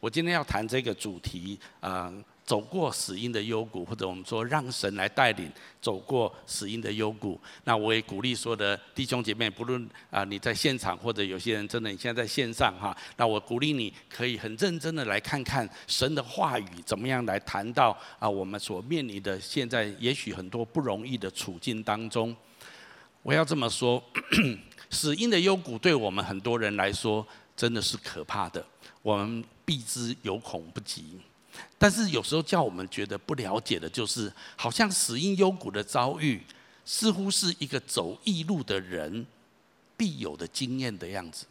我今天要谈这个主题，走过死荫的幽谷，或者我们说让神来带领走过死荫的幽谷。那我也鼓励所有的弟兄姐妹，不论你在现场，或者有些人真的你现在在线上哈，那我鼓励你可以很认真的来看看神的话语怎么样来谈到我们所面临的现在也许很多不容易的处境当中。我要这么说，死荫的幽谷对我们很多人来说真的是可怕的，我们避之有恐不及。但是有时候叫我们觉得不了解的就是，好像死荫幽谷的遭遇似乎是一个走异路的人必有的经验的样子，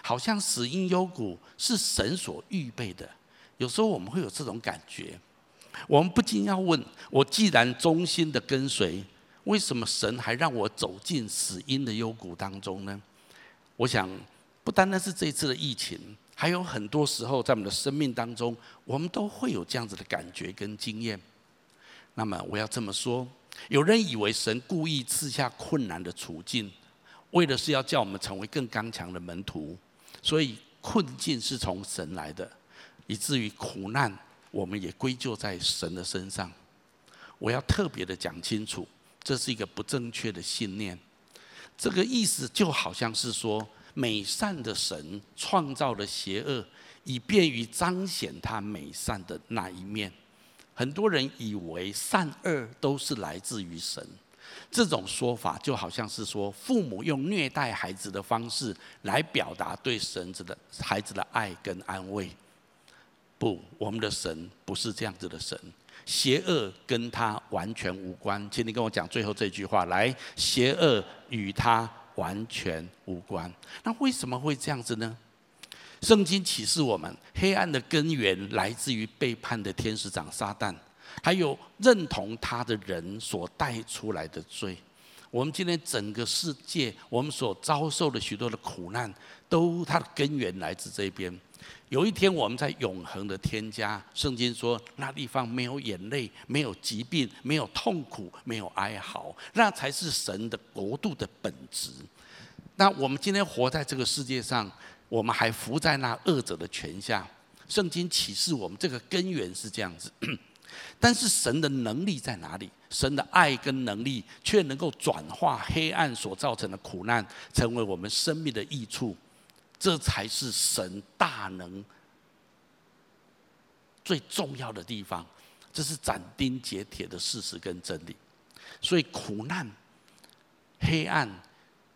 好像死荫幽谷是神所预备的。有时候我们会有这种感觉，我们不禁要问，我既然忠心的跟随，为什么神还让我走进死荫的幽谷当中呢？我想不单单是这次的疫情，还有很多时候在我们的生命当中，我们都会有这样子的感觉跟经验。那么我要这么说，有人以为神故意赐下困难的处境，为的是要叫我们成为更刚强的门徒，所以困境是从神来的，以至于苦难我们也归咎在神的身上。我要特别的讲清楚，这是一个不正确的信念。这个意思就好像是说，美善的神创造了邪恶，以便于彰显他美善的那一面。很多人以为善恶都是来自于神，这种说法就好像是说，父母用虐待孩子的方式来表达对孩子的爱跟安慰。不，我们的神不是这样子的神，邪恶跟他完全无关。请你跟我讲最后这句话，来，邪恶与他完全无关。那为什么会这样子呢？圣经启示我们，黑暗的根源来自于背叛的天使长撒旦，还有认同他的人所带出来的罪。我们今天整个世界，我们所遭受的许多的苦难，都它的根源来自这边。有一天我们在永恒的天家，圣经说那地方没有眼泪，没有疾病，没有痛苦，没有哀嚎，那才是神的国度的本质。那我们今天活在这个世界上，我们还伏在那恶者的权下。圣经启示我们这个根源是这样子，但是神的能力在哪里？神的爱跟能力却能够转化黑暗所造成的苦难，成为我们生命的益处。这才是神大能最重要的地方，这是斩钉截铁的事实跟真理。所以苦难、黑暗、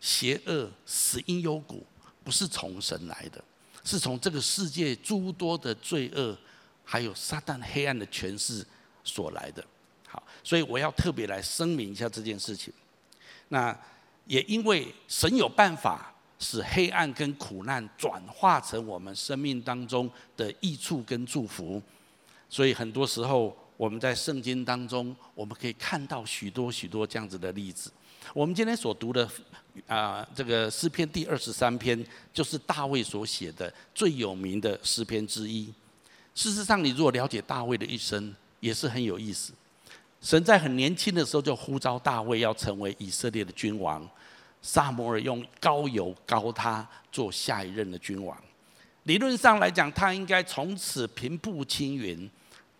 邪恶、死荫幽谷不是从神来的，是从这个世界诸多的罪恶还有撒旦黑暗的权势所来的。好，所以我要特别来声明一下这件事情。那也因为神有办法使黑暗跟苦难转化成我们生命当中的益处跟祝福，所以很多时候我们在圣经当中，我们可以看到许多许多这样子的例子。我们今天所读的这个诗篇第23篇，就是大卫所写的最有名的诗篇之一。事实上，你如果了解大卫的一生，也是很有意思。神在很年轻的时候就呼召大卫要成为以色列的君王，撒母耳用膏油膏他做下一任的君王。理论上来讲，他应该从此平步青云，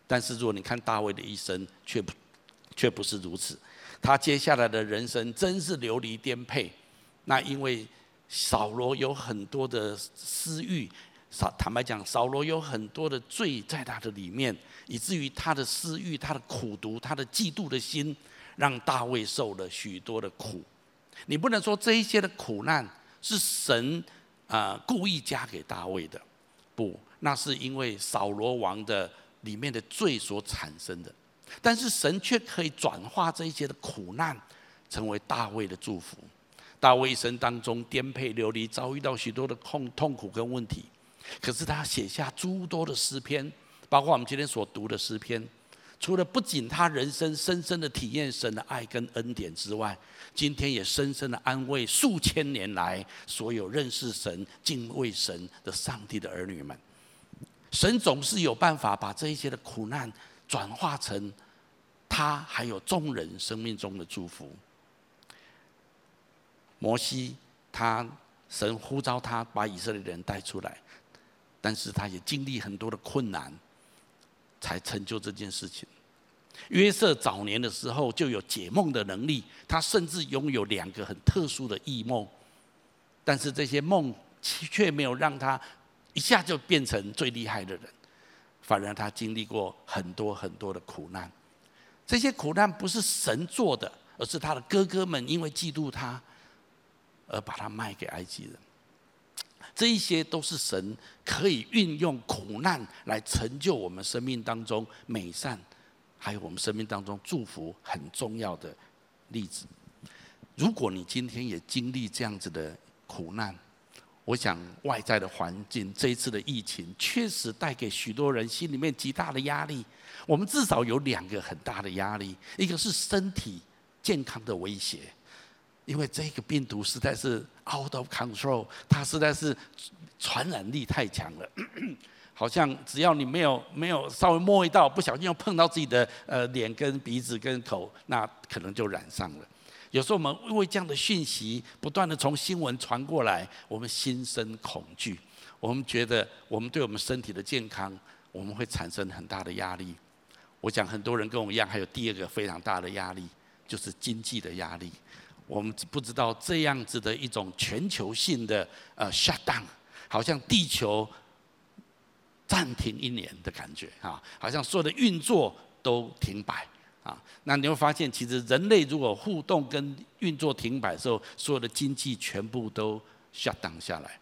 但是如果你看大卫的一生，却不是如此。他接下来的人生真是流离颠沛。那因为扫罗有很多的私欲，坦白讲，扫罗有很多的罪在他的里面，以至于他的私欲、他的苦毒、他的嫉妒的心，让大卫受了许多的苦。你不能说这一些的苦难是神故意加给大卫的，不，那是因为扫罗王的里面的罪所产生的。但是神却可以转化这一些的苦难，成为大卫的祝福。大卫一生当中颠沛流离，遭遇到许多的痛苦跟问题，可是他写下诸多的诗篇，包括我们今天所读的诗篇。除了不仅他人生深深的体验神的爱跟恩典之外，今天也深深的安慰数千年来所有认识神、敬畏神的上帝的儿女们。神总是有办法把这一些的苦难转化成他还有众人生命中的祝福。摩西，神呼召他把以色列人带出来，但是他也经历很多的困难，才成就这件事情。约瑟早年的时候就有解梦的能力，他甚至拥有2个很特殊的异梦，但是这些梦却没有让他一下就变成最厉害的人，反而他经历过很多很多的苦难。这些苦难不是神做的，而是他的哥哥们因为嫉妒他而把他卖给埃及人。这一些都是神可以运用苦难来成就我们生命当中美善，还有我们生命当中祝福很重要的例子。如果你今天也经历这样子的苦难，我想外在的环境，这一次的疫情确实带给许多人心里面极大的压力。我们至少有2个很大的压力，一个是身体健康的威胁，因为这个病毒实在是 out of control， 它实在是传染力太强了，好像只要你没有稍微摸一到，不小心又碰到自己的脸跟鼻子跟口，那可能就染上了。有时候我们因为这样的讯息不断的从新闻传过来，我们心生恐惧，我们觉得我们对我们身体的健康，我们会产生很大的压力。我想很多人跟我一样，还有第2个非常大的压力，就是经济的压力。我们不知道这样子的一种全球性的shutdown， 好像地球暂停1年的感觉啊，好像所有的运作都停摆啊。那你会发现，其实人类如果互动跟运作停摆的时候，所有的经济全部都shutdown 下来。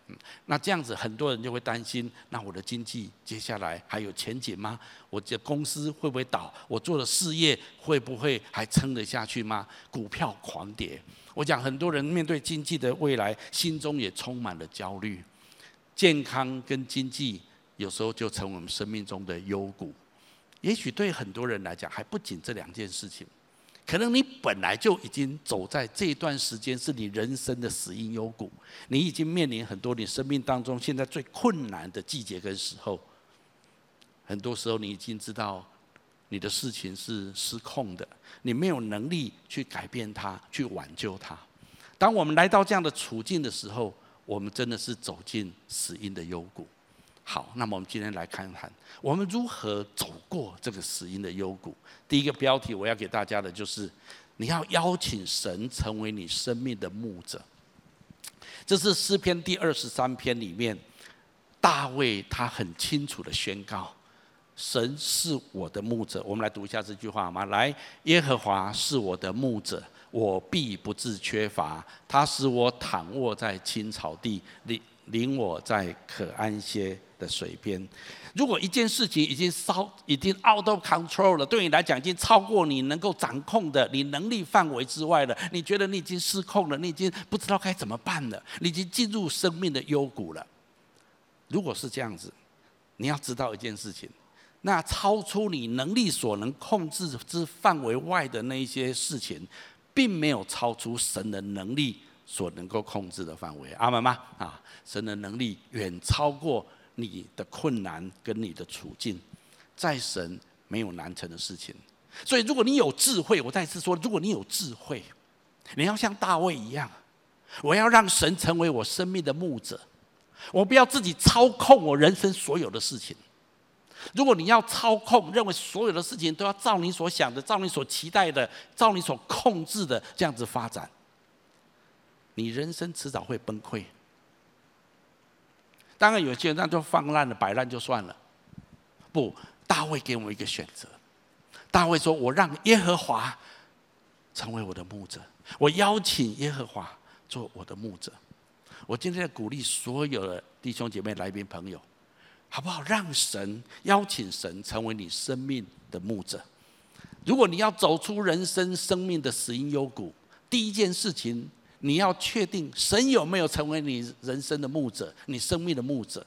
那这样子，很多人就会担心：那我的经济接下来还有前景吗？我的公司会不会倒？我做的事业会不会还撑得下去吗？股票狂跌。我讲很多人面对经济的未来，心中也充满了焦虑。健康跟经济有时候就成为我们生命中的幽谷。也许对很多人来讲，还不仅这2件事情，可能你本来就已经走在这一段时间是你人生的死荫幽谷，你已经面临很多你生命当中现在最困难的季节跟时候。很多时候你已经知道你的事情是失控的，你没有能力去改变它，去挽救它。当我们来到这样的处境的时候，我们真的是走进死荫的幽谷。好，那么我们今天来看看我们如何走过这个死荫的幽谷。第一个标题我要给大家的就是，你要邀请神成为你生命的牧者。这是诗篇第23篇里面，大卫他很清楚的宣告，神是我的牧者。我们来读一下这句话好吗？来，耶和华是我的牧者，我必不致缺乏，他使我躺卧在青草地，领我在可安歇的水边。如果一件事情已经 out of control 了，对你来讲已经超过你能够掌控的你能力范围之外了，你觉得你已经失控了，你已经不知道该怎么办了，你已经进入生命的幽谷了。如果是这样子，你要知道一件事情，那超出你能力所能控制之范围外的那一些事情，并没有超出神的能力所能够控制的范围。阿们吗？神的能力远超过你的困难跟你的处境，在神没有难成的事情。所以如果你有智慧，我再次说，如果你有智慧，你要像大卫一样，我要让神成为我生命的牧者，我不要自己操控我人生所有的事情。如果你要操控，认为所有的事情都要照你所想的，照你所期待的，照你所控制的这样子发展，你人生迟早会崩溃。当然有些人那就放烂了，摆烂就算了。不，大卫给我们一个选择。大卫说，我让耶和华成为我的牧者，我邀请耶和华做我的牧者。我今天鼓励所有的弟兄姐妹来宾朋友，好不好？让神，邀请神成为你生命的牧者。如果你要走出人生生命的死荫幽谷，第一件事情，你要确定神有没有成为你人生的牧者，你生命的牧者。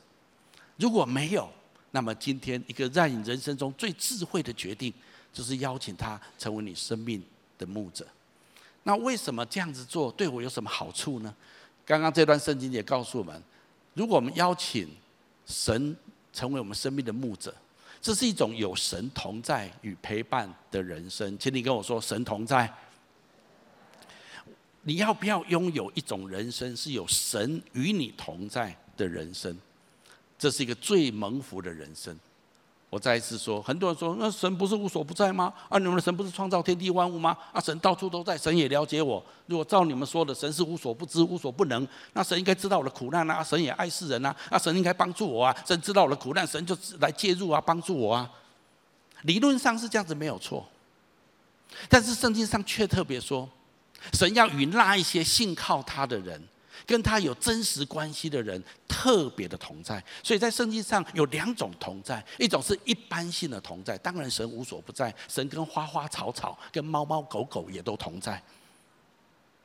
如果没有，那么今天一个在你人生中最智慧的决定，就是邀请他成为你生命的牧者。那为什么这样子做对我有什么好处呢？刚刚这段圣经也告诉我们，如果我们邀请神成为我们生命的牧者，这是一种有神同在与陪伴的人生。请你跟我说，神同在。你要不要拥有一种人生，是有神与你同在的人生？这是一个最蒙福的人生。我再一次说，很多人说，那神不是无所不在吗？啊，你们的神不是创造天地万物吗？啊，神到处都在，神也了解我。如果照你们说的，神是无所不知、无所不能，那神应该知道我的苦难啊，神也爱世人啊，啊，神应该帮助我啊，神知道我的苦难，神就来介入啊，帮助我啊。理论上是这样子没有错，但是圣经上却特别说，神要与那一些信靠他的人，跟他有真实关系的人特别的同在。所以在圣经上有两种同在，一种是一般性的同在，当然神无所不在，神跟花花草草、跟猫猫狗狗也都同在。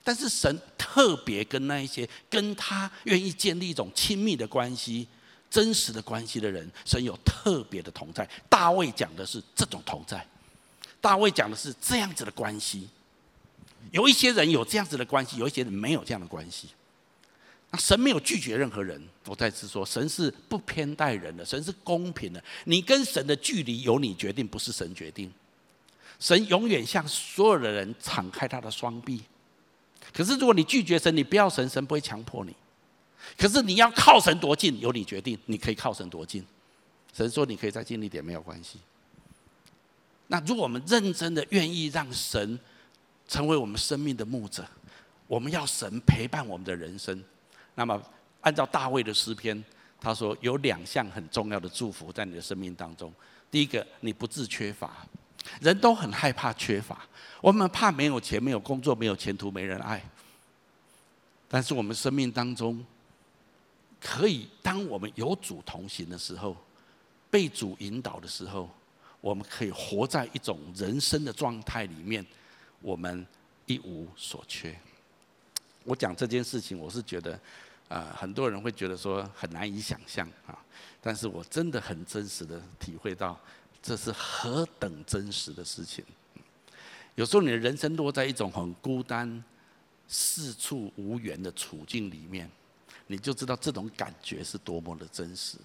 但是神特别跟那一些跟他愿意建立一种亲密的关系、真实的关系的人，神有特别的同在。大卫讲的是这种同在，大卫讲的是这样子的关系。有一些人有这样子的关系，有一些人没有这样的关系。神没有拒绝任何人，我再次说，神是不偏待人的，神是公平的。你跟神的距离由你决定，不是神决定。神永远向所有的人敞开他的双臂。可是如果你拒绝神，你不要神，神不会强迫你。可是你要靠神多近，由你决定，你可以靠神多近。神说你可以再近一点，没有关系。那如果我们认真的愿意让神成为我们生命的牧者，我们要神陪伴我们的人生。那么按照大卫的诗篇，他说有两项很重要的祝福在你的生命当中。第一个，你不致缺乏。人都很害怕缺乏，我们怕没有钱、没有工作、没有前途、没人爱。但是我们生命当中，可以当我们有主同行的时候，被主引导的时候，我们可以活在一种人生的状态里面，我们一无所缺。我讲这件事情，我是觉得很多人会觉得说很难以想象啊，但是我真的很真实的体会到，这是何等真实的事情。有时候你的人生落在一种很孤单、四处无援的处境里面，你就知道这种感觉是多么的真实。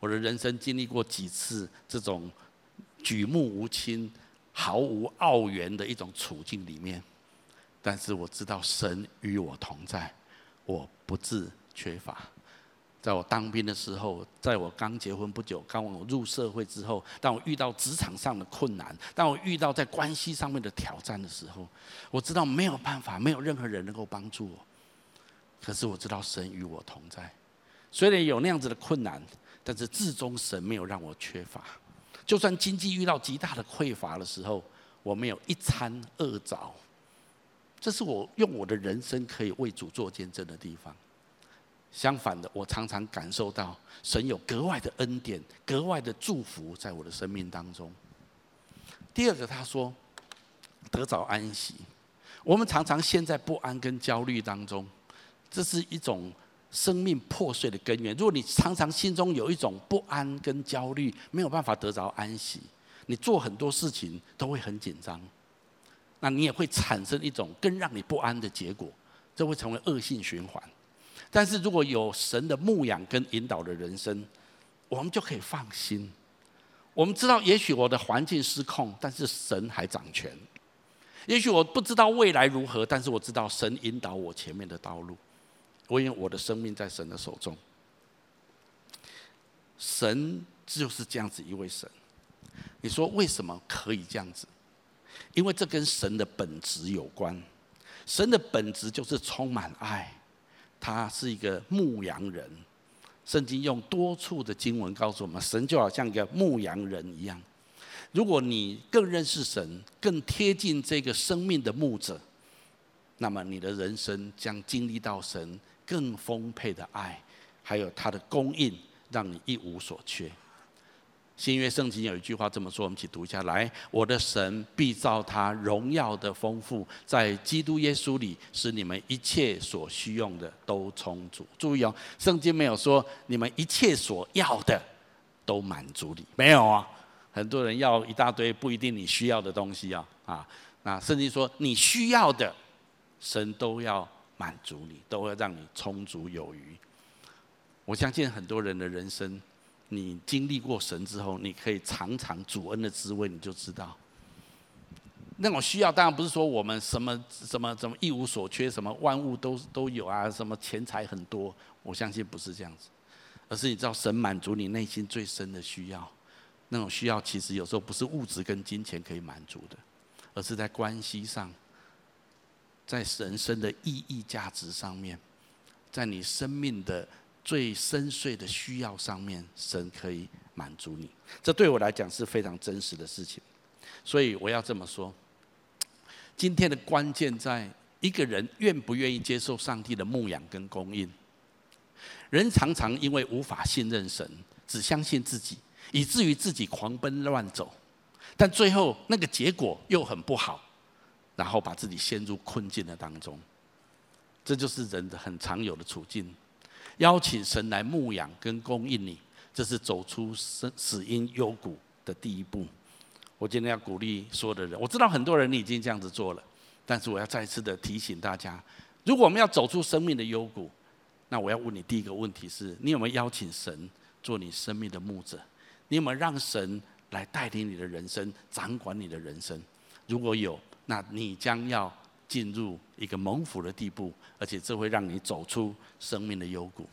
我的人生经历过几次这种举目无亲、毫无澳元的一种处境里面，但是我知道神与我同在，我不致缺乏。在我当兵的时候，在我刚结婚不久，刚我入社会之后，当我遇到职场上的困难，当我遇到在关系上面的挑战的时候，我知道没有办法，没有任何人能够帮助我。可是我知道神与我同在，虽然有那样子的困难，但是至终神没有让我缺乏。就算经济遇到极大的匮乏的时候，我没有一餐饿着。这是我用我的人生可以为主做见证的地方。相反的，我常常感受到神有格外的恩典、格外的祝福在我的生命当中。第二个，他说得着安息。我们常常陷在不安跟焦虑当中，这是一种生命破碎的根源。如果你常常心中有一种不安跟焦虑，没有办法得着安息，你做很多事情都会很紧张，那你也会产生一种更让你不安的结果，这会成为恶性循环。但是如果有神的牧养跟引导的人生，我们就可以放心。我们知道，也许我的环境失控，但是神还掌权；也许我不知道未来如何，但是我知道神引导我前面的道路。因为我的生命在神的手中。神就是这样子一位神。你说为什么可以这样子？因为这跟神的本质有关。神的本质就是充满爱，他是一个牧羊人。圣经用多处的经文告诉我们，神就好像一个牧羊人一样。如果你更认识神，更贴近这个生命的牧者，那么你的人生将经历到神更丰沛的爱，还有他的供应，让你一无所缺。新约圣经有一句话这么说，我们一起读一下来：我的神必照他荣耀的丰富，在基督耶稣里，使你们一切所需用的都充足。注意哦，圣经没有说你们一切所要的都满足你，没有啊。很多人要一大堆不一定你需要的东西啊。那圣经说你需要的，神都要满足你，都要让你充足有余。我相信很多人的人生，你经历过神之后，你可以尝尝主恩的滋味，你就知道那种需要。当然不是说我们什么一无所缺，什么万物都有啊，什么钱财很多，我相信不是这样子，而是你知道神满足你内心最深的需要。那种需要其实有时候不是物质跟金钱可以满足的，而是在关系上，在人生的意义价值上面，在你生命的最深邃的需要上面，神可以满足你。这对我来讲是非常真实的事情，所以我要这么说，今天的关键在一个人愿不愿意接受上帝的牧养跟供应。人常常因为无法信任神，只相信自己，以至于自己狂奔乱走，但最后那个结果又很不好，然后把自己陷入困境的当中。这就是人很常有的处境。邀请神来牧养跟供应你，这是走出死荫幽谷的第一步。我今天要鼓励所有的人，我知道很多人你已经这样子做了，但是我要再次的提醒大家，如果我们要走出生命的幽谷，那我要问你第一个问题是，你有没有邀请神做你生命的牧者？你有没有让神来带领你的人生，掌管你的人生？如果有，那你将要进入一个蒙福的地步，而且这会让你走出生命的幽谷。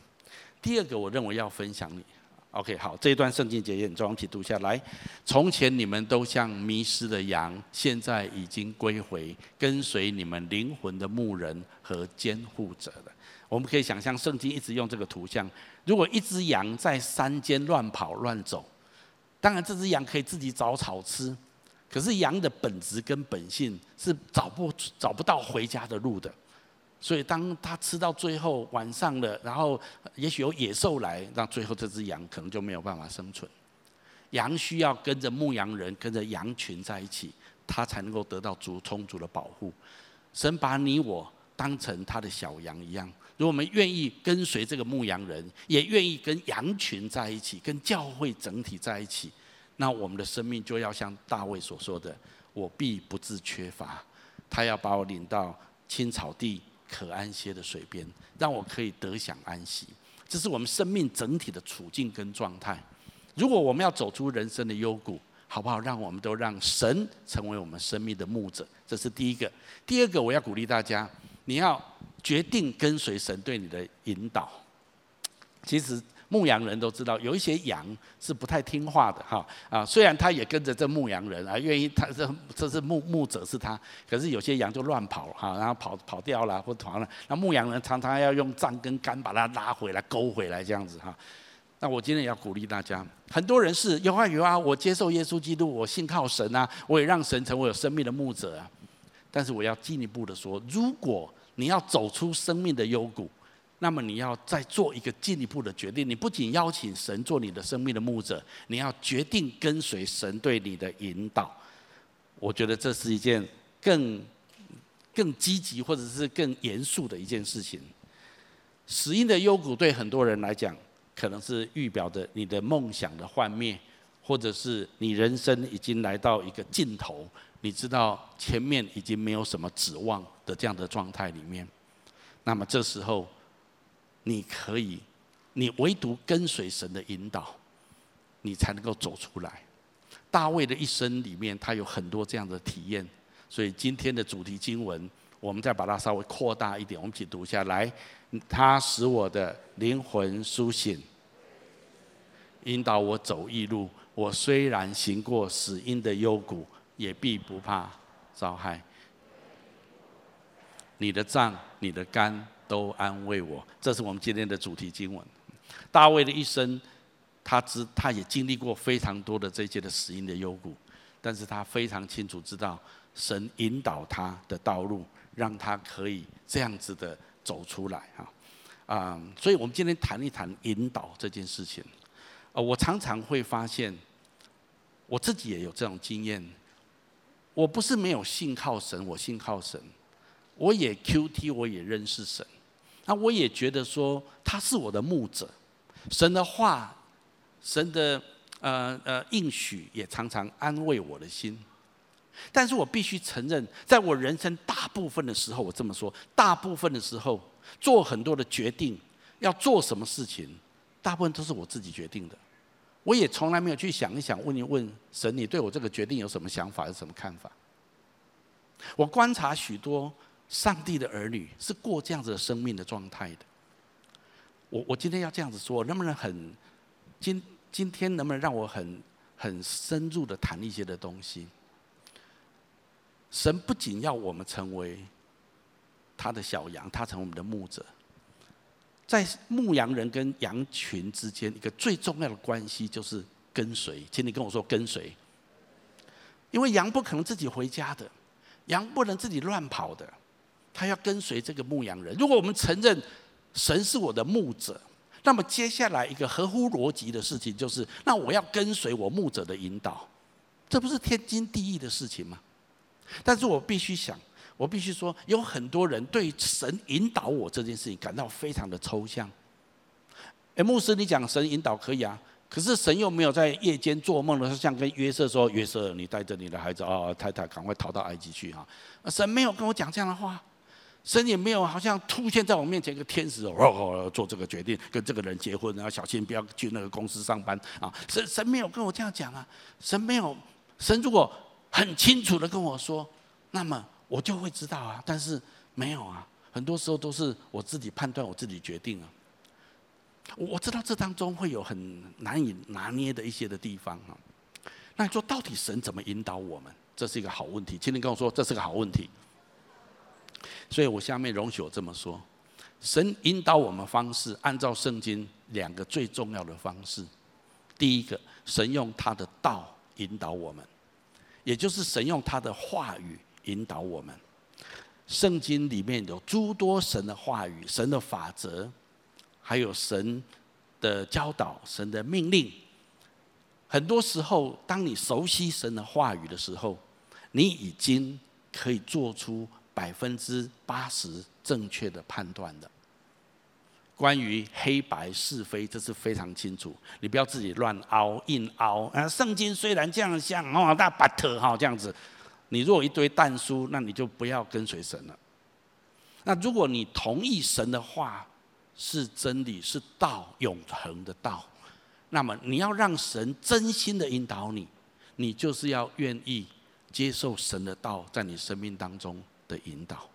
第二个，我认为要分享你 OK 好，这一段圣经节也很重要，一起读下来。从前你们都像迷失的羊，现在已经归回跟随你们灵魂的牧人和监护者了。我们可以想象圣经一直用这个图像，如果一只羊在山间乱跑乱走，当然这只羊可以自己找草吃，可是羊的本质跟本性是找不到回家的路的，所以当它吃到最后晚上了，然后也许有野兽来，那最后这只羊可能就没有办法生存。羊需要跟着牧羊人，跟着羊群在一起，它才能够得到充足的保护。神把你我当成他的小羊一样，如果我们愿意跟随这个牧羊人，也愿意跟羊群在一起，跟教会整体在一起，那我们的生命就要像大卫所说的，我必不致缺乏。他要把我领到青草地可安歇的水边，让我可以得享安息。这是我们生命整体的处境跟状态。如果我们要走出人生的幽谷，好不好？让我们都让神成为我们生命的牧者，这是第一个。第二个，我要鼓励大家，你要决定跟随神对你的引导。其实牧羊人都知道，有一些羊是不太听话的哈啊，虽然他也跟着这牧羊人啊，愿意他这是牧者是他，可是有些羊就乱跑哈，然后跑掉了或逃了，那牧羊人常常要用杖跟杆把它拉回来、勾回来这样子哈。那我今天也要鼓励大家，很多人是有啊，我接受耶稣基督，我信靠神啊，我也让神成为我生命的牧者啊。但是我要进一步的说，如果你要走出生命的幽谷，那么你要再做一个进一步的决定。你不仅邀请神做你的生命的牧者，你要决定跟随神对你的引导。我觉得这是一件更积极或者是更严肃的一件事情。死荫的幽谷对很多人来讲，可能是预表着你的梦想的幻灭，或者是你人生已经来到一个尽头，你知道前面已经没有什么指望的这样的状态里面。那么这时候你唯独跟随神的引导，你才能够走出来。大卫的一生里面，他有很多这样的体验，所以今天的主题经文我们再把它稍微扩大一点，我们一起读下来。他使我的灵魂苏醒，引导我走义路，我虽然行过死荫的幽谷，也必不怕遭害。你的杖、你的竿都安慰我，这是我们今天的主题经文。大卫的一生，他也经历过非常多的这些的死荫的幽谷，但是他非常清楚知道神引导他的道路，让他可以这样子的走出来啊。所以我们今天谈一谈引导这件事情。我常常会发现，我自己也有这种经验。我不是没有信靠神，我信靠神，我也 QT， 我也认识神，那我也觉得说他是我的牧者，神的话，神的应许也常常安慰我的心。但是我必须承认，在我人生大部分的时候，我这么说，大部分的时候做很多的决定，要做什么事情，大部分都是我自己决定的。我也从来没有去想一想，问一问神，你对我这个决定有什么想法，有什么看法？我观察许多上帝的儿女是过这样子的生命的状态的。我今天要这样子说，能不能很今天能不能让我很深入的谈一些的东西？神不仅要我们成为他的小羊，他成为我们的牧者。在牧羊人跟羊群之间，一个最重要的关系就是跟随。请你跟我说跟随，因为羊不可能自己回家的，羊不能自己乱跑的，他要跟随这个牧羊人。如果我们承认神是我的牧者，那么接下来一个合乎逻辑的事情就是，那我要跟随我牧者的引导，这不是天经地义的事情吗？但是我必须说，有很多人对神引导我这件事情感到非常的抽象。牧师，你讲神引导可以啊，可是神又没有在夜间做梦的时候，像跟约瑟说：“约瑟，你带着你的孩子啊，太太，赶快逃到埃及去啊！”神没有跟我讲这样的话，神也没有好像出现在我面前一个天使哦，做这个决定，跟这个人结婚，然后小心不要去那个公司上班啊！神没有跟我这样讲啊，神如果很清楚的跟我说，那么我就会知道啊，但是没有啊，很多时候都是我自己判断，我自己决定啊。我知道这当中会有很难以拿捏的一些的地方啊。那你说到底神怎么引导我们？这是一个好问题。请你跟我说，这是个好问题。所以我下面容许我这么说：神引导我们方式，按照圣经两个最重要的方式。第一个，神用他的道引导我们，也就是神用他的话语引导我们。圣经里面有诸多神的话语、神的法则，还有神的教导、神的命令。很多时候，当你熟悉神的话语的时候，你已经可以做出80%正确的判断的。关于黑白是非，这是非常清楚，你不要自己乱凹、硬凹啊！圣经虽然这样像哦，那巴特哈这样子。你如果一堆但书，那你就不要跟随神了。那如果你同意神的话是真理，是道，永恒的道，那么你要让神真心的引导你，你就是要愿意接受神的道在你生命当中的引导。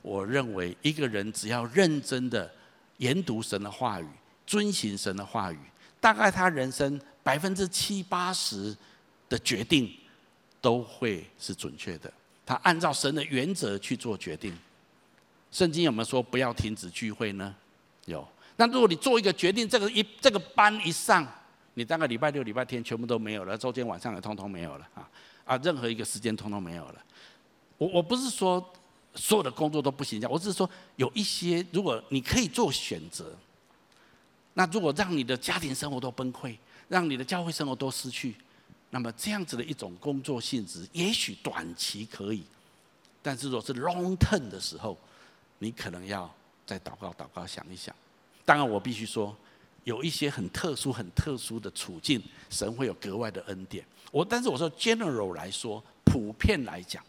我认为一个人只要认真的研读神的话语，遵行神的话语，大概他人生70-80%的决定都会是准确的，他按照神的原则去做决定。圣经有没有说不要停止聚会呢？有。那如果你做一个决定，这个班一上，你大概礼拜六、礼拜天全部都没有了，周间晚上也通通没有了啊，任何一个时间通通没有了。我不是说所有的工作都不行，我只是说有一些，如果你可以做选择，那如果让你的家庭生活都崩溃，让你的教会生活都失去。那么这样子的一种工作性质，也许短期可以，但是如果是 long term 的时候，你可能要再祷告想一想。当然我必须说，有一些很特殊的处境，神会有格外的恩典。但是我说 general 来说，普遍来讲，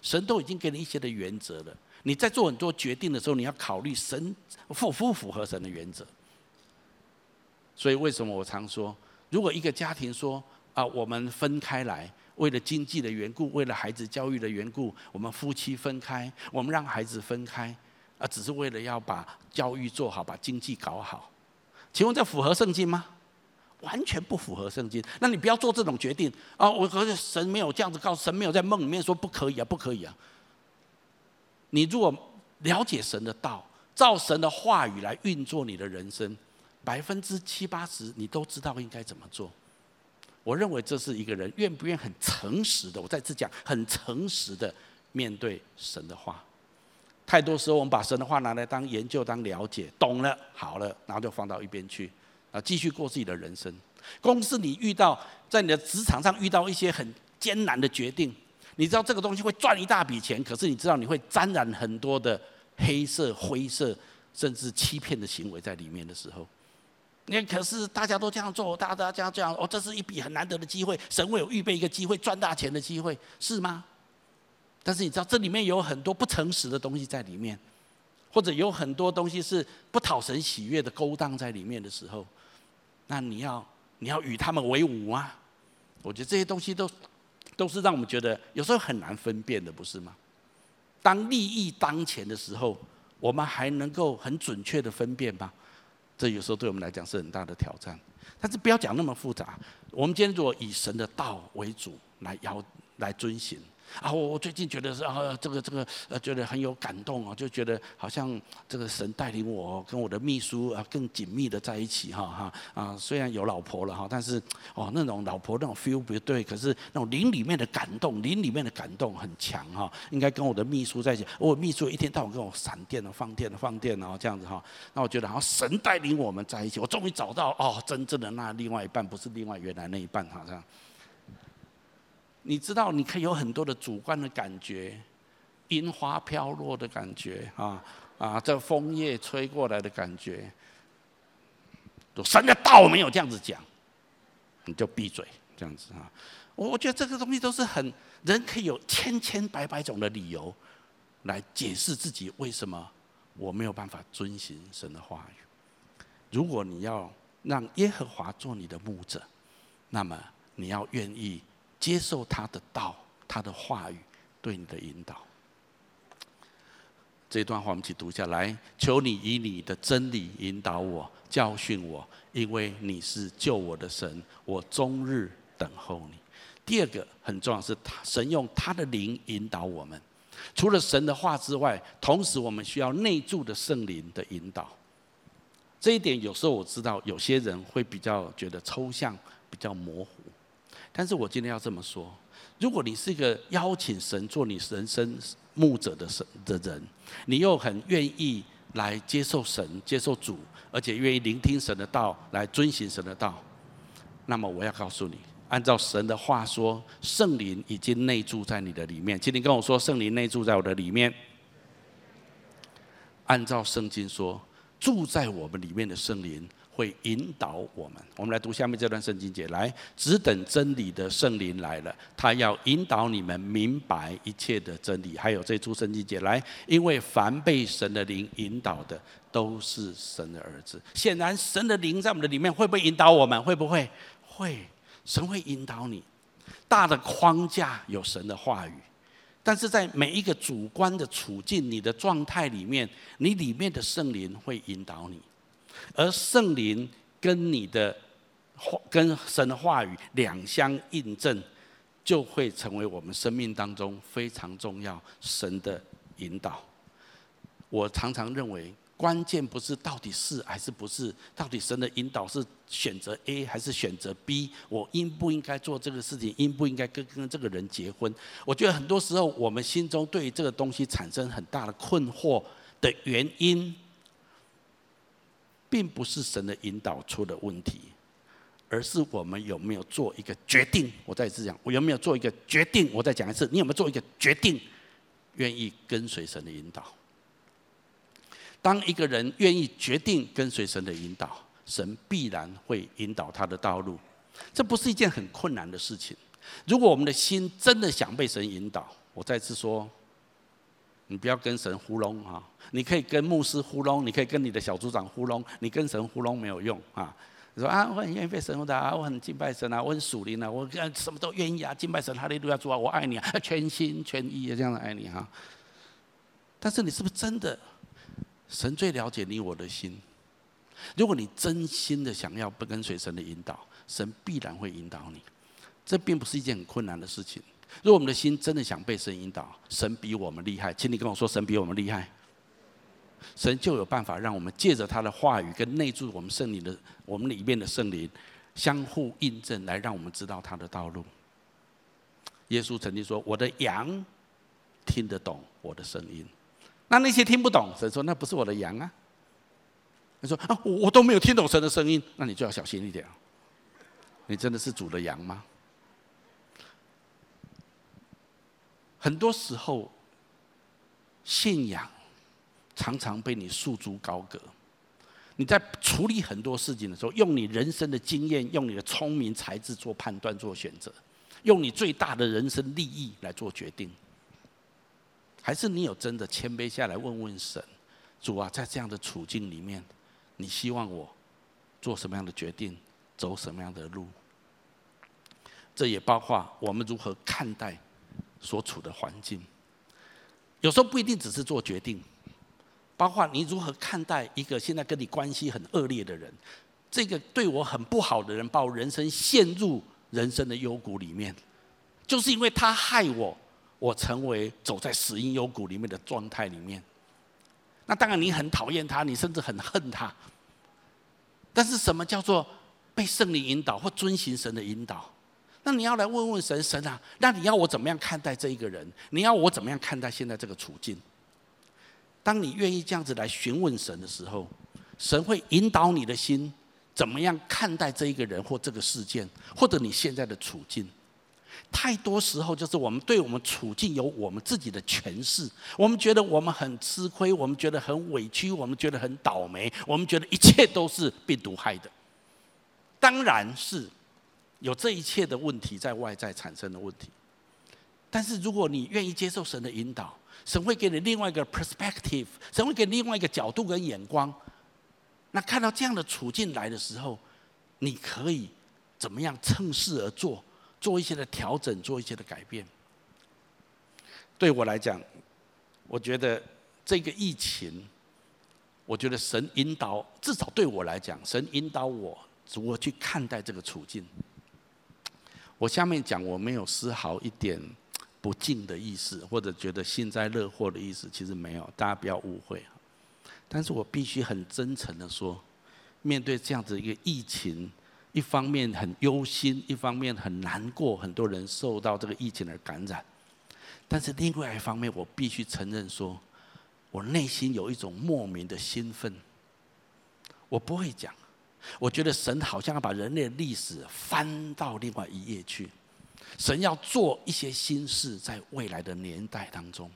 神都已经给你一些的原则了。你在做很多决定的时候，你要考虑神符合神的原则。所以为什么我常说，如果一个家庭说啊，我们分开来，为了经济的缘故，为了孩子教育的缘故，我们夫妻分开，我们让孩子分开，啊，只是为了要把教育做好，把经济搞好。请问这符合圣经吗？完全不符合圣经。那你不要做这种决定啊！我可是神没有这样子告诉，神没有在梦里面说不可以啊，不可以啊。你如果了解神的道，照神的话语来运作你的人生，70-80%你都知道应该怎么做。我认为这是一个人愿不愿很诚实的，我再次讲，很诚实的面对神的话。太多时候我们把神的话拿来当研究、当了解，懂了好了，然后就放到一边去啊，继续过自己的人生。公司你遇到，在你的职场上遇到一些很艰难的决定，你知道这个东西会赚一大笔钱，可是你知道你会沾染很多的黑色、灰色，甚至欺骗的行为在里面的时候。那可是大家都这样做，大家这样哦，这是一笔很难得的机会，神会有预备一个机会，赚大钱的机会，是吗？但是你知道这里面有很多不诚实的东西在里面，或者有很多东西是不讨神喜悦的勾当在里面的时候，那你要与他们为伍啊！我觉得这些东西都是让我们觉得有时候很难分辨的，不是吗？当利益当前的时候，我们还能够很准确的分辨吗？这有时候对我们来讲是很大的挑战。但是不要讲那么复杂。我们今天如果以神的道为主来遵行啊，我最近觉得是啊，这个觉得很有感动哦，就觉得好像这个神带领我跟我的秘书啊更紧密的在一起哈，虽然有老婆了哈，但是哦那种老婆那种 feel 不对，可是那种灵里面的感动，灵里面的感动很强哈，应该跟我的秘书在一起，我秘书一天到晚跟我闪电了放电哦这样子哈，那我觉得好像神带领我们在一起，我终于找到哦真正的那另外一半，不是另外原来那一半哈这样。你知道，你可以有很多的主观的感觉，樱花飘落的感觉啊，这枫叶吹过来的感觉。神的道没有这样子讲，你就闭嘴这样子啊。我觉得这个东西都是很人可以有千百种的理由来解释自己为什么我没有办法遵行神的话语。如果你要让耶和华做你的牧者，那么你要愿意接受他的道，他的话语对你的引导。这段话我们一起读下来：求你以你的真理引导我，教训我，因为你是救我的神，我终日等候你。第二个很重要是，神用他的灵引导我们。除了神的话之外，同时我们需要内住的圣灵的引导。这一点有时候我知道有些人会比较觉得抽象，比较模糊。但是我今天要这么说，如果你是一个邀请神做你人生牧者的人，你又很愿意来接受神、接受主，而且愿意聆听神的道，来遵行神的道，那么我要告诉你，按照神的话说，圣灵已经内住在你的里面。今天跟我说，圣灵内住在我的里面。按照圣经说，住在我们里面的圣灵会引导我们。我们来读下面这段圣经节，来，只等真理的圣灵来了，他要引导你们明白一切的真理。还有这处圣经节，来，因为凡被神的灵引导的，都是神的儿子。显然，神的灵在我们的里面，会不会引导我们？会不会？会，神会引导你。大的框架有神的话语，但是在每一个主观的处境、你的状态里面，你里面的圣灵会引导你。而圣灵跟神的话语两相印证，就会成为我们生命当中非常重要神的引导。我常常认为，关键不是到底是还是不是，到底神的引导是选择 A 还是选择 B， 我应不应该做这个事情，应不应该跟这个人结婚。我觉得很多时候我们心中对于这个东西产生很大的困惑的原因，并不是神的引导出了问题，而是我们有没有做一个决定。我再一次讲，我有没有做一个决定？我再讲一次，你有没有做一个决定，愿意跟随神的引导？当一个人愿意决定跟随神的引导，神必然会引导他的道路。这不是一件很困难的事情。如果我们的心真的想被神引导，我再次说，你不要跟神糊弄啊！你可以跟牧师糊弄，你可以跟你的小组长糊弄，你跟神糊弄没有用啊！你说啊，我很愿意被神引导啊，我很敬拜神啊，我很属灵啊，我什么都愿意啊，敬拜神，哈利路亚，主啊，我爱你啊，全心全意这样的爱你哈。但是你是不是真的？神最了解你我的心。如果你真心的想要不跟随神的引导，神必然会引导你。这并不是一件很困难的事情。如果我们的心真的想被神引导，神比我们厉害，请你跟我说，神比我们厉害。神就有办法让我们借着他的话语跟内住我们圣灵的，我们里面的圣灵相互印证，来让我们知道他的道路。耶稣曾经说：“我的羊听得懂我的声音。”那些听不懂，神说：“那不是我的羊啊。”他说：“啊，我都没有听懂神的声音，那你就要小心一点。你真的是主的羊吗？”很多时候，信仰常常被你束之高阁。你在处理很多事情的时候，用你人生的经验，用你的聪明才智做判断、做选择，用你最大的人生利益来做决定。还是你有真的谦卑下来问问神：“主啊，在这样的处境里面，你希望我做什么样的决定，走什么样的路？”这也包括我们如何看待所处的环境，有时候不一定只是做决定，包括你如何看待一个现在跟你关系很恶劣的人，这个对我很不好的人，把我人生陷入人生的幽谷里面，就是因为他害我，我成为走在死荫幽谷里面的状态里面。那当然你很讨厌他，你甚至很恨他，但是什么叫做被圣灵引导或遵行神的引导？那你要来问问神，神啊，那你要我怎么样看待这一个人？你要我怎么样看待现在这个处境？当你愿意这样子来询问神的时候，神会引导你的心怎么样看待这一个人或这个事件，或者你现在的处境。太多时候就是我们对我们处境有我们自己的诠释，我们觉得我们很吃亏，我们觉得很委屈，我们觉得很倒霉，我们觉得一切都是病毒害的。当然是有这一切的问题在外在产生的问题，但是如果你愿意接受神的引导，神会给你另外一个 perspective， 神会给你另外一个角度跟眼光。那看到这样的处境来的时候，你可以怎么样趁势而做，做一些的调整，做一些的改变。对我来讲，我觉得这个疫情，我觉得神引导，至少对我来讲，神引导我如何去看待这个处境。我下面讲，我没有丝毫一点不敬的意思，或者觉得幸灾乐祸的意思，其实没有，大家不要误会。但是我必须很真诚的说，面对这样子一个疫情，一方面很忧心，一方面很难过，很多人受到这个疫情而感染。但是另外一方面，我必须承认说，我内心有一种莫名的兴奋。我不会讲，我觉得神好像要把人类的历史翻到另外一页去，神要做一些新事在未来的年代当中，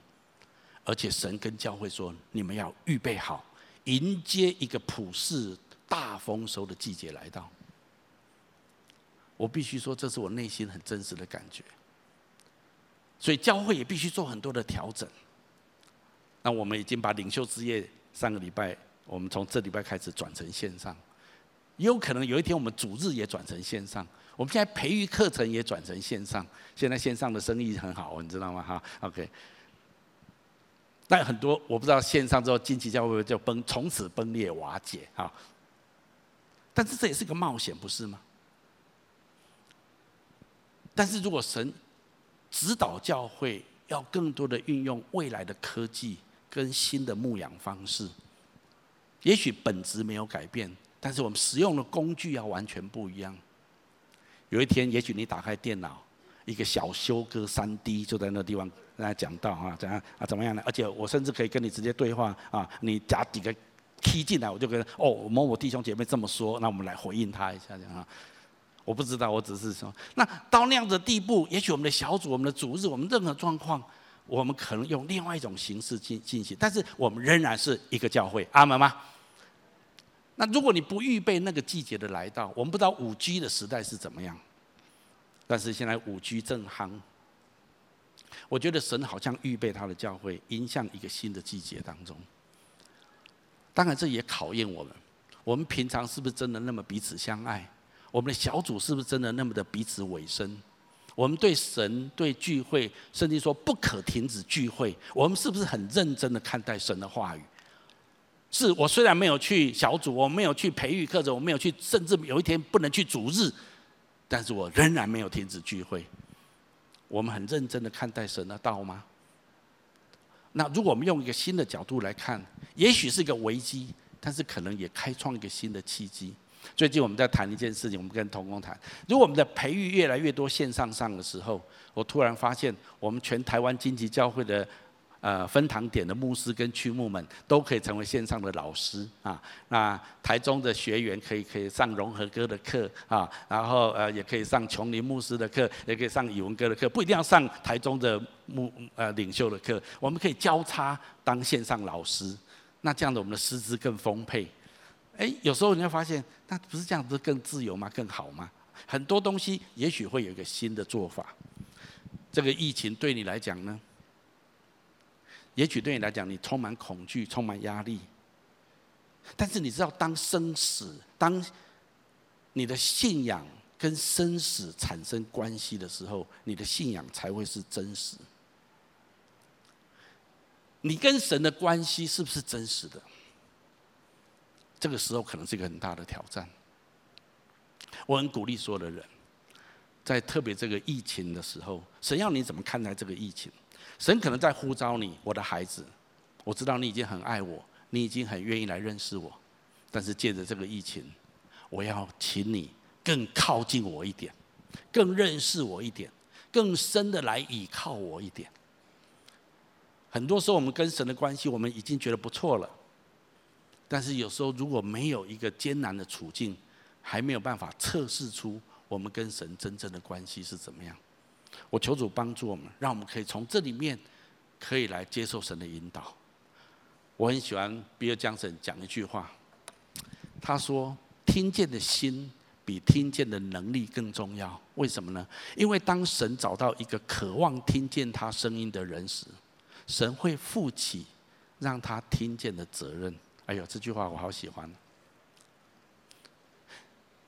而且神跟教会说，你们要预备好，迎接一个普世大丰收的季节来到。我必须说，这是我内心很真实的感觉。所以教会也必须做很多的调整。那我们已经把领袖之夜上个礼拜，我们从这礼拜开始转成线上，也有可能有一天我们主日也转成线上，我们现在培育课程也转成线上。现在线上的生意很好，你知道吗？哈 ，OK。但很多我不知道线上之后，近期教会就从此崩裂瓦解啊。但是这也是个冒险，不是吗？但是如果神指导教会要更多的运用未来的科技跟新的牧养方式，也许本质没有改变，但是我们使用的工具要完全不一样。有一天，也许你打开电脑，一个小修哥 3D 就在那地方跟他讲到啊，怎么样呢？而且我甚至可以跟你直接对话啊，你加几个 key 进来，我就跟哦某某弟兄姐妹这么说，那我们来回应他一下这样啊。我不知道，我只是说，那到那样的地步，也许我们的小组、我们的主日、我们任何状况，我们可能用另外一种形式进行，但是我们仍然是一个教会，阿门吗？那如果你不预备那个季节的来到，我们不知道 5G 的时代是怎么样，但是现在 5G 正夯，我觉得神好像预备他的教会迎向一个新的季节当中。当然，这也考验我们，我们平常是不是真的那么彼此相爱？我们的小组是不是真的那么的彼此委身？我们对神、对聚会，甚至说不可停止聚会，我们是不是很认真的看待神的话语？是我虽然没有去小组，我没有去培育课程，我没有去，甚至有一天不能去主日，但是我仍然没有停止聚会。我们很认真的看待神的道吗？那如果我们用一个新的角度来看，也许是一个危机，但是可能也开创一个新的契机。最近我们在谈一件事情，我们跟同工谈，如果我们的培育越来越多线上的时候，我突然发现我们全台湾金旗教会的分堂点的牧师跟区牧们都可以成为线上的老师啊。那台中的学员可以上融合哥的课啊，然后也可以上琼林牧师的课，也可以上宇文哥的课，不一定要上台中的领袖的课，我们可以交叉当线上老师。那这样子我们的师资更丰沛。有时候你会发现，那不是这样，不是更自由吗？更好吗？很多东西也许会有一个新的做法。这个疫情对你来讲呢？也许对你来讲，你充满恐惧，充满压力。但是你知道，当生死，当你的信仰跟生死产生关系的时候，你的信仰才会是真实。你跟神的关系是不是真实的？这个时候可能是一个很大的挑战。我很鼓励所有的人，在特别这个疫情的时候，神要你怎么看待这个疫情？神可能在呼召你，我的孩子，我知道你已经很爱我，你已经很愿意来认识我，但是借着这个疫情，我要请你更靠近我一点，更认识我一点，更深的来倚靠我一点。很多时候我们跟神的关系，我们已经觉得不错了，但是有时候如果没有一个艰难的处境，还没有办法测试出我们跟神真正的关系是怎么样。我求主帮助我们，让我们可以从这里面可以来接受神的引导。我很喜欢比尔·江森讲一句话，他说听见的心比听见的能力更重要。为什么呢？因为当神找到一个渴望听见他声音的人时，神会负起让他听见的责任。哎呦，这句话我好喜欢。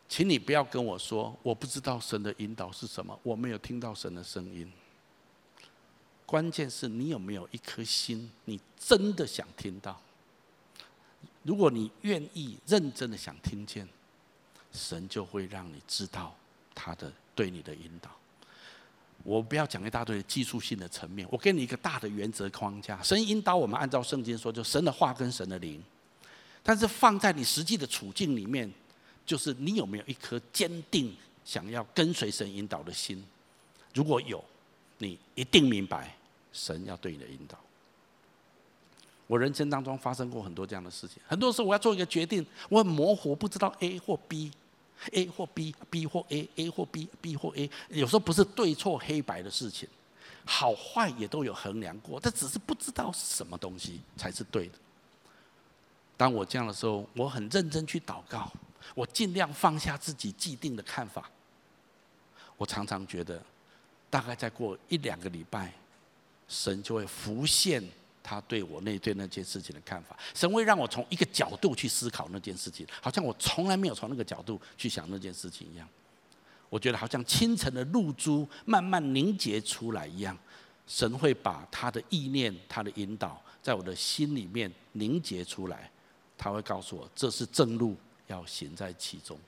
请你不要跟我说我不知道神的引导是什么，我没有听到神的声音。关键是你有没有一颗心，你真的想听到。如果你愿意认真的想听见，神就会让你知道他的对你的引导。我不要讲一大堆的技术性的层面，我给你一个大的原则框架。神引导我们按照圣经说，就神的话跟神的灵。但是放在你实际的处境里面，就是你有没有一颗坚定想要跟随神引导的心？如果有，你一定明白神要对你的引导。我人生当中发生过很多这样的事情，很多时候我要做一个决定，我很模糊，不知道 A 或 B，A 或 B，B 或 A，A 或 B，B 或 A， 有时候不是对错黑白的事情，好坏也都有衡量过，但只是不知道什么东西才是对的。当我这样的时候，我很认真去祷告，我尽量放下自己既定的看法。我常常觉得，大概再过一两个礼拜，神就会浮现他对我对那件事情的看法。神会让我从一个角度去思考那件事情，好像我从来没有从那个角度去想那件事情一样。我觉得好像清晨的露珠慢慢凝结出来一样，神会把他的意念、他的引导在我的心里面凝结出来。他会告诉我，这是正路，要行在其中。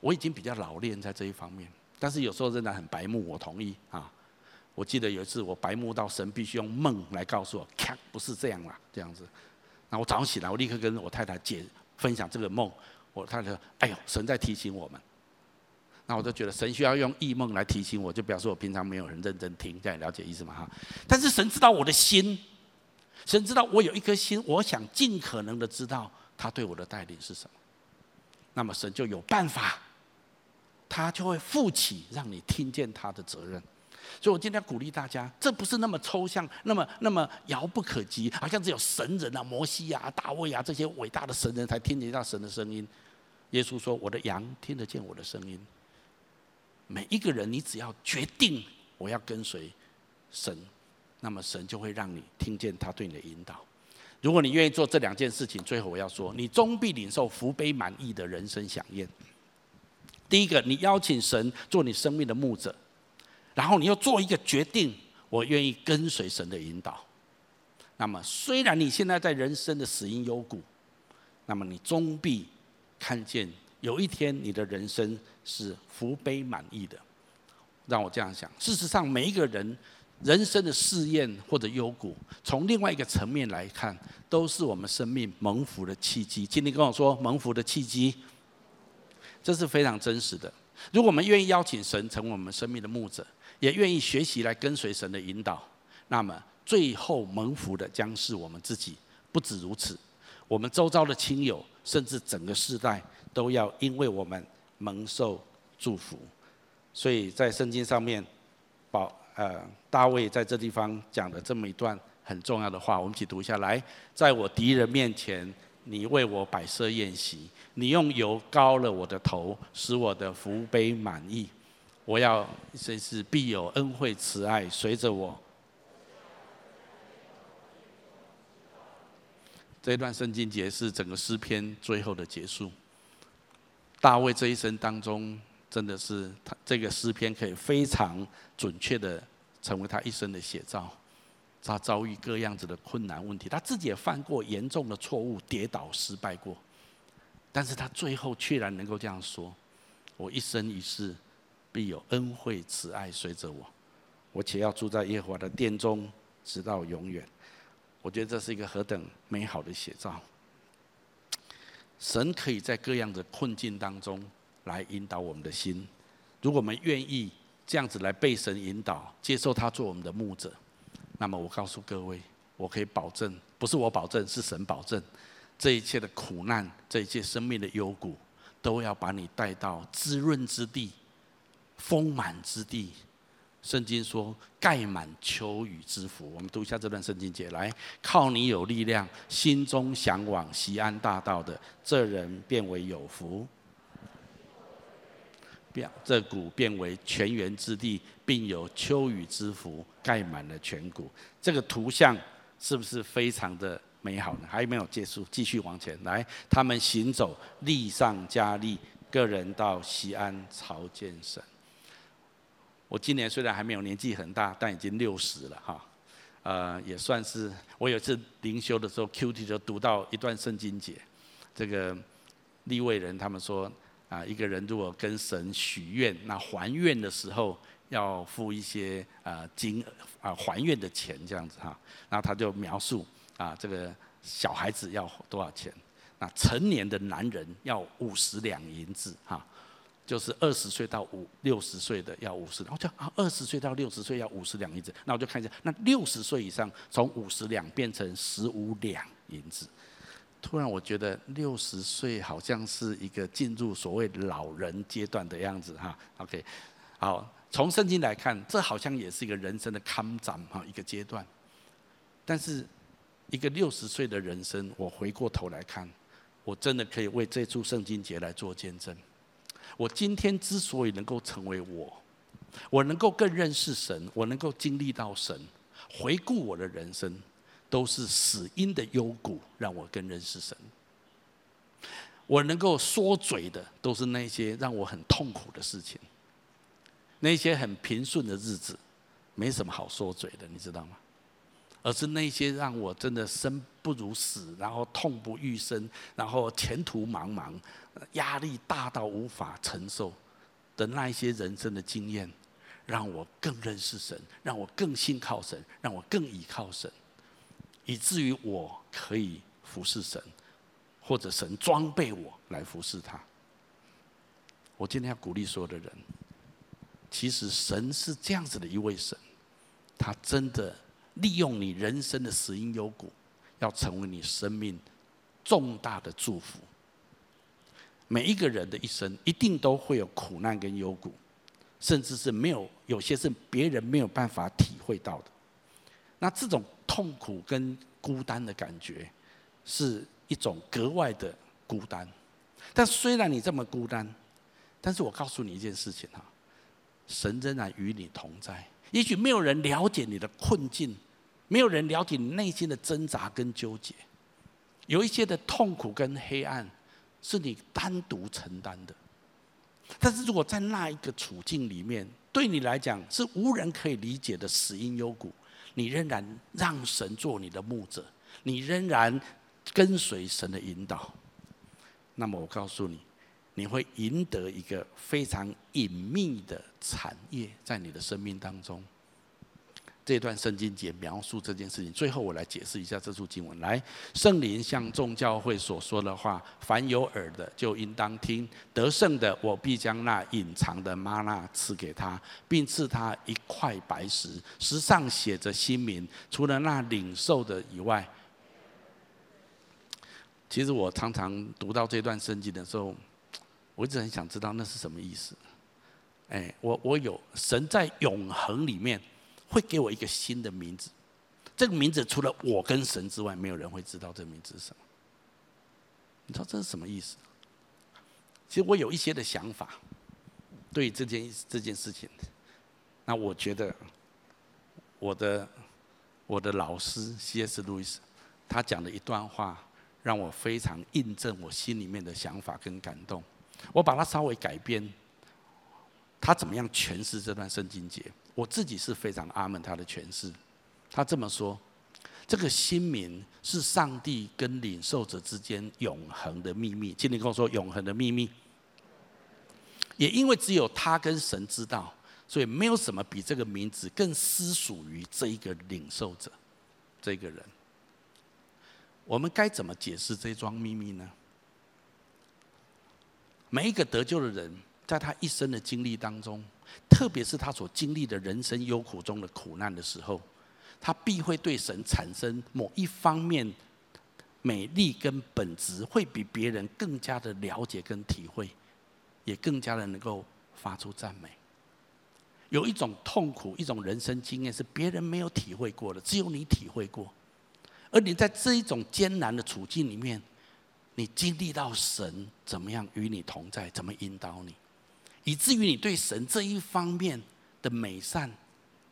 我已经比较老练在这一方面，但是有时候仍然很白目。我同意啊。我记得有一次我白目到神必须用梦来告诉我，咔，不是这样啦，这样子。那我早上起来，我立刻跟我太太分享这个梦。我太太说：“哎呦，神在提醒我们。”那我就觉得神需要用异梦来提醒我，就表示我平常没有很认真听，这样了解意思吗？哈。但是神知道我的心。神知道我有一颗心，我想尽可能的知道他对我的带领是什么。那么神就有办法，他就会负起让你听见他的责任。所以我今天鼓励大家，这不是那么抽象，那么遥不可及，好像只有神人啊，摩西啊、大卫啊这些伟大的神人才听得到神的声音。耶稣说：“我的羊听得见我的声音。”每一个人，你只要决定我要跟随神，那么神就会让你听见他对你的引导。如果你愿意做这两件事情，最后我要说，你终必领受福杯满溢的人生飨宴。第一个，你邀请神做你生命的牧者，然后你又做一个决定，我愿意跟随神的引导。那么虽然你现在在人生的死荫幽谷，那么你终必看见有一天你的人生是福杯满溢的。让我这样想，事实上每一个人人生的试验或者幽谷，从另外一个层面来看，都是我们生命蒙福的契机。今天跟我说蒙福的契机，这是非常真实的。如果我们愿意邀请神成为我们生命的牧者，也愿意学习来跟随神的引导，那么最后蒙福的将是我们自己。不止如此，我们周遭的亲友，甚至整个世代，都要因为我们蒙受祝福。所以在圣经上面，大卫在这地方讲了这么一段很重要的话，我们一起读下来。在我敌人面前，你为我摆设宴席，你用油膏了我的头，使我的福杯满溢。我要真是必有恩惠慈爱随着我。这段圣经节是整个诗篇最后的结束。大卫这一生当中，真的是这个诗篇可以非常准确的成为他一生的写照。他遭遇各样子的困难问题，他自己也犯过严重的错误，跌倒失败过，但是他最后却然能够这样说：我一生一世必有恩惠慈爱随着我，我且要住在耶和华的殿中直到永远。我觉得这是一个何等美好的写照。神可以在各样的困境当中来引导我们的心，如果我们愿意这样子来被神引导，接受他做我们的牧者，那么我告诉各位，我可以保证，不是我保证，是神保证，这一切的苦难，这一切生命的幽谷，都要把你带到滋润之地、丰满之地。圣经说盖满秋雨之福。我们读一下这段圣经节来，靠你有力量，心中向往西安大道的，这人变为有福，这谷变为泉源之地，并有秋雨之福，盖满了全谷。这个图像是不是非常的美好呢？还没有结束，继续往前来。他们行走，力上加力，个人到西安朝见神。我今年虽然还没有年纪很大，但已经60了哈，也算是我有一次灵修的时候 ，QT 就读到一段圣经节，这个利未人他们说啊，一个人如果跟神许愿，那还愿的时候要付一些还愿的钱这样子哈，那他就描述啊，这个小孩子要多少钱？那成年的男人要50两银子哈。就是20岁到60岁的要50，我就20岁到60岁要50两银子，那我就看一下，那60岁以上从50两变成15两银子。突然我觉得60岁好像是一个进入所谓老人阶段的样子哈。OK， 好，从圣经来看，这好像也是一个人生的坎展哈，一个阶段。但是一个60岁的人生，我回过头来看，我真的可以为这处圣经节来做见证。我今天之所以能够成为我能够更认识神，我能够经历到神，回顾我的人生，都是死荫的幽谷让我更认识神。我能够说嘴的，都是那些让我很痛苦的事情，那些很平顺的日子，没什么好说嘴的，你知道吗？而是那些让我真的生不如死，然后痛不欲生，然后前途茫茫，压力大到无法承受的那一些人生的经验，让我更认识神，让我更信靠神，让我更倚靠神，以至于我可以服侍神，或者神装备我来服侍他。我今天要鼓励所有的人，其实神是这样子的一位神，他真的利用你人生的死荫幽谷，要成为你生命重大的祝福。每一个人的一生一定都会有苦难跟幽谷，甚至是有些是别人没有办法体会到的。那这种痛苦跟孤单的感觉，是一种格外的孤单。但虽然你这么孤单，但是我告诉你一件事情哈，神仍然与你同在。也许没有人了解你的困境，没有人了解你内心的挣扎跟纠结，有一些的痛苦跟黑暗是你单独承担的。但是如果在那一个处境里面，对你来讲是无人可以理解的死荫幽谷，你仍然让神做你的牧者，你仍然跟随神的引导，那么我告诉你，你会赢得一个非常隐秘的产业在你的生命当中。这段圣经节描述这件事情，最后我来解释一下这处经文。来，圣灵向众教会所说的话，凡有耳的就应当听。得胜的，我必将那隐藏的玛纳赐给他，并赐他一块白石，石上写着新名，除了那领受的以外。其实我常常读到这段圣经的时候，我一直很想知道那是什么意思。我有神在永恒里面会给我一个新的名字，这个名字除了我跟神之外，没有人会知道这名字是什么。你知道这是什么意思？其实我有一些的想法，对于这件事情。那我觉得我的老师 C.S. 路易斯他讲的一段话，让我非常印证我心里面的想法跟感动。我把它稍微改编，他怎么样诠释这段圣经节？我自己是非常阿门他的诠释。他这么说：这个新民是上帝跟领受者之间永恒的秘密。请你跟我说永恒的秘密。也因为只有他跟神知道，所以没有什么比这个名字更私属于这一个领受者，这个人。我们该怎么解释这桩秘密呢？每一个得救的人，在他一生的经历当中，特别是他所经历的人生忧苦中的苦难的时候，他必会对神产生某一方面美丽跟本质，会比别人更加的了解跟体会，也更加的能够发出赞美。有一种痛苦，一种人生经验是别人没有体会过的，只有你体会过。而你在这一种艰难的处境里面，你经历到神怎么样与你同在，怎么引导你，以至于你对神这一方面的美善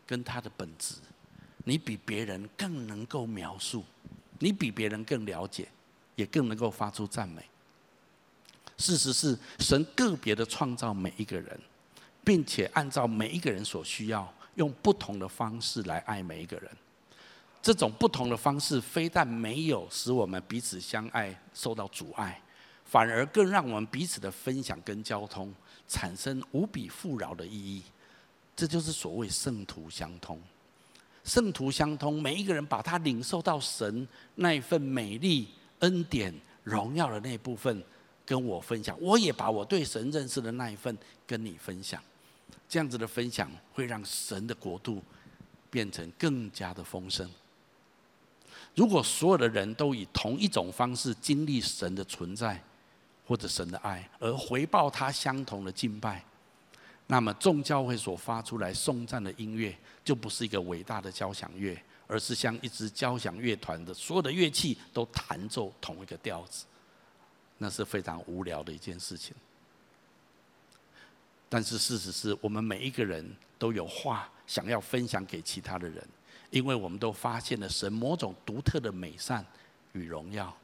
跟他的本质，你比别人更能够描述，你比别人更了解，也更能够发出赞美。事实是，神个别的创造每一个人，并且按照每一个人所需要，用不同的方式来爱每一个人。这种不同的方式非但没有使我们彼此相爱受到阻碍，反而更让我们彼此的分享跟交通产生无比富饶的意义。这就是所谓圣徒相通。圣徒相通，每一个人把他领受到神那一份美丽、恩典、荣耀的那部分跟我分享，我也把我对神认识的那一份跟你分享。这样子的分享会让神的国度变成更加的丰盛。如果所有的人都以同一种方式经历神的存在或者神的爱，而回报他相同的敬拜，那么众教会所发出来颂赞的音乐就不是一个伟大的交响乐，而是像一支交响乐团的所有的乐器都弹奏同一个调子，那是非常无聊的一件事情。但是事实是，我们每一个人都有话想要分享给其他的人，因为我们都发现了神某种独特的美善与荣耀。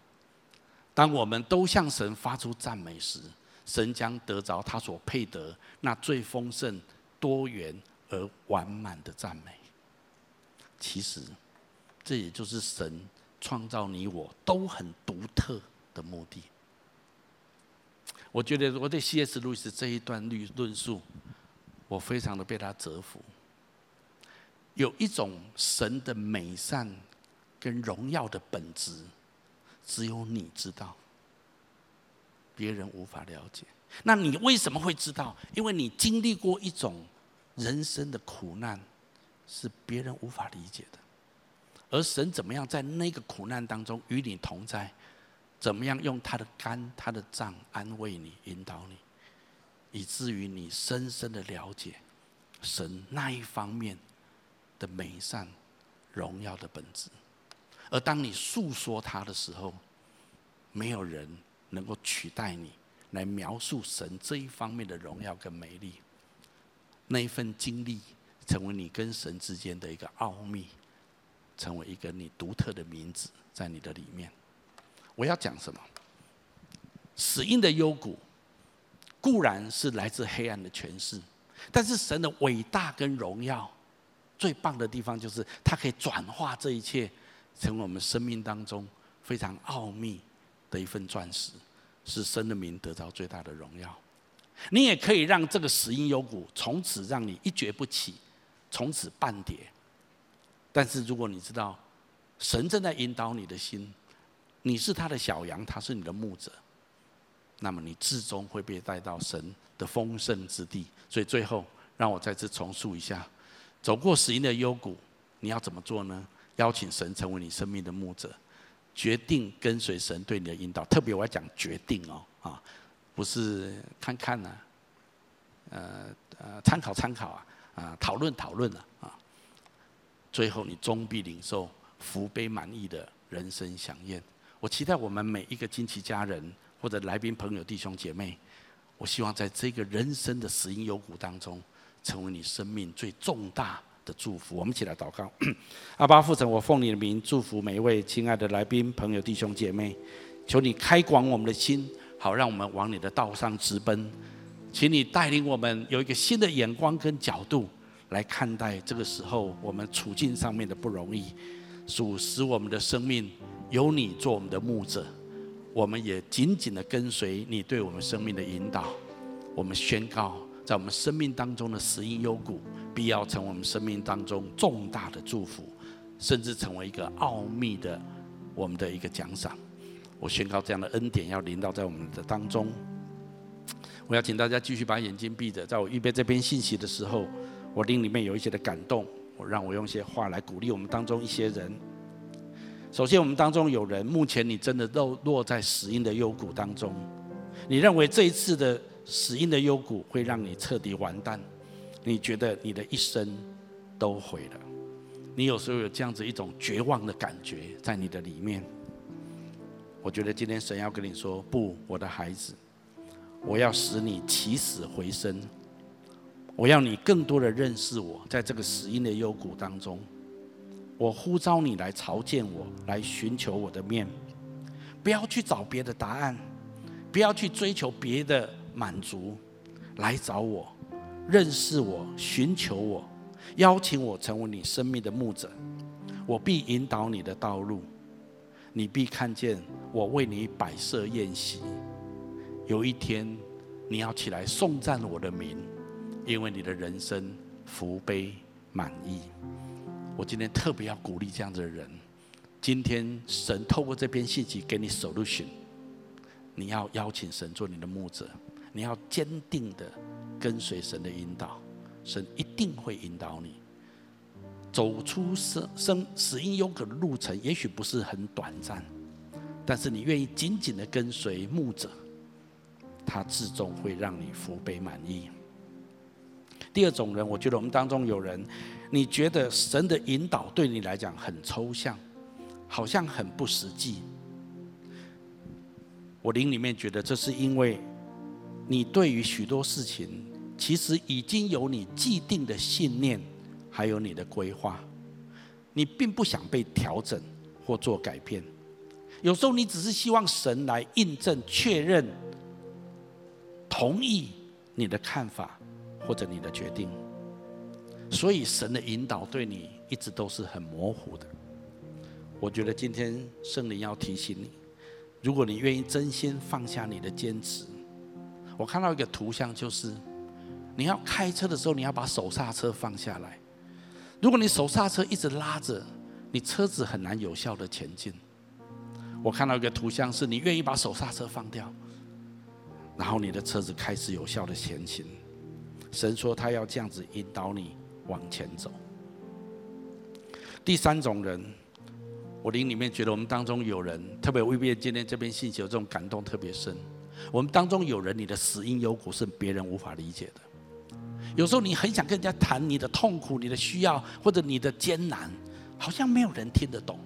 当我们都向神发出赞美时，神将得着他所配得那最丰盛、多元而完满的赞美。其实，这也就是神创造你我都很独特的目的。我觉得我对 C.S. 路易斯这一段论述，我非常的被他折服。有一种神的美善跟荣耀的本质，只有你知道，别人无法了解。那你为什么会知道？因为你经历过一种人生的苦难，是别人无法理解的。而神怎么样在那个苦难当中与你同在？怎么样用他的肝、他的脏安慰你、引导你，以至于你深深的了解神那一方面的美善、荣耀的本质。而当你诉说他的时候，没有人能够取代你来描述神这一方面的荣耀跟美丽。那一份经历成为你跟神之间的一个奥秘，成为一个你独特的名字在你的里面。我要讲什么？死荫的幽谷固然是来自黑暗的权势，但是神的伟大跟荣耀最棒的地方就是它可以转化这一切，成为我们生命当中非常奥秘的一份钻石，是神的名得到最大的荣耀。你也可以让这个死荫幽谷从此让你一蹶不起，从此半跌。但是如果你知道神正在引导你的心，你是他的小羊，他是你的牧者，那么你至终会被带到神的丰盛之地。所以最后让我再次重述一下，走过死荫的幽谷你要怎么做呢？邀请神成为你生命的牧者，决定跟随神对你的引导。特别我要讲决定哦，不是看看啊，参考参考啊，讨论讨论啊，最后你终必领受福杯满溢的人生飨宴。我期待我们每一个亲戚家人或者来宾朋友弟兄姐妹，我希望在这个人生的死荫幽谷当中，成为你生命最重大的祝福。我们一起来祷告。阿爸父神，我奉你的名祝福每一位亲爱的来宾朋友弟兄姐妹，求你开广我们的心，好让我们往你的道上直奔。请你带领我们有一个新的眼光跟角度来看待这个时候我们处境上面的不容易。主使我们的生命由你做我们的牧者，我们也紧紧的跟随你对我们生命的引导。我们宣告，在我们生命当中的十音幽谷必要成为我们生命当中重大的祝福，甚至成为一个奥秘的我们的一个奖赏。我宣告这样的恩典要临到在我们的当中。我要请大家继续把眼睛闭着，在我预备这篇信息的时候，我灵里面有一些的感动，我用一些话来鼓励我们当中一些人。首先，我们当中有人目前你真的落在死荫的幽谷当中，你认为这一次的死荫的幽谷会让你彻底完蛋，你觉得你的一生都毁了。你有时候有这样子一种绝望的感觉在你的里面。我觉得今天神要跟你说，不，我的孩子，我要使你起死回生，我要你更多的认识我。在这个死荫的幽谷当中，我呼召你来朝见我，来寻求我的面，不要去找别的答案，不要去追求别的满足，来找我，认识我，寻求我，邀请我成为你生命的牧者。我必引导你的道路，你必看见我为你摆设宴席。有一天你要起来颂赞我的名，因为你的人生福杯满溢。我今天特别要鼓励这样的人，今天神透过这篇信息给你 solution， 你要邀请神做你的牧者，你要坚定的跟随神的引导，神一定会引导你走出死荫幽谷的路程。也许不是很短暂，但是你愿意紧紧的跟随牧者，他至终会让你福杯满溢。第二种人，我觉得我们当中有人，你觉得神的引导对你来讲很抽象，好像很不实际。我灵里面觉得这是因为你对于许多事情其实已经有你既定的信念，还有你的规划，你并不想被调整或做改变。有时候你只是希望神来印证、确认、同意你的看法或者你的决定，所以神的引导对你一直都是很模糊的。我觉得今天圣灵要提醒你，如果你愿意真心放下你的坚持，我看到一个图像，就是你要开车的时候，你要把手刹车放下来。如果你手刹车一直拉着，你车子很难有效的前进。我看到一个图像，是你愿意把手刹车放掉，然后你的车子开始有效的前行。神说他要这样子引导你往前走。第三种人，我灵里面觉得我们当中有人，特别为今天这篇信息有这种感动特别深。我们当中有人，你的死荫幽谷是别人无法理解的。有时候你很想跟人家谈你的痛苦、你的需要或者你的艰难，好像没有人听得懂。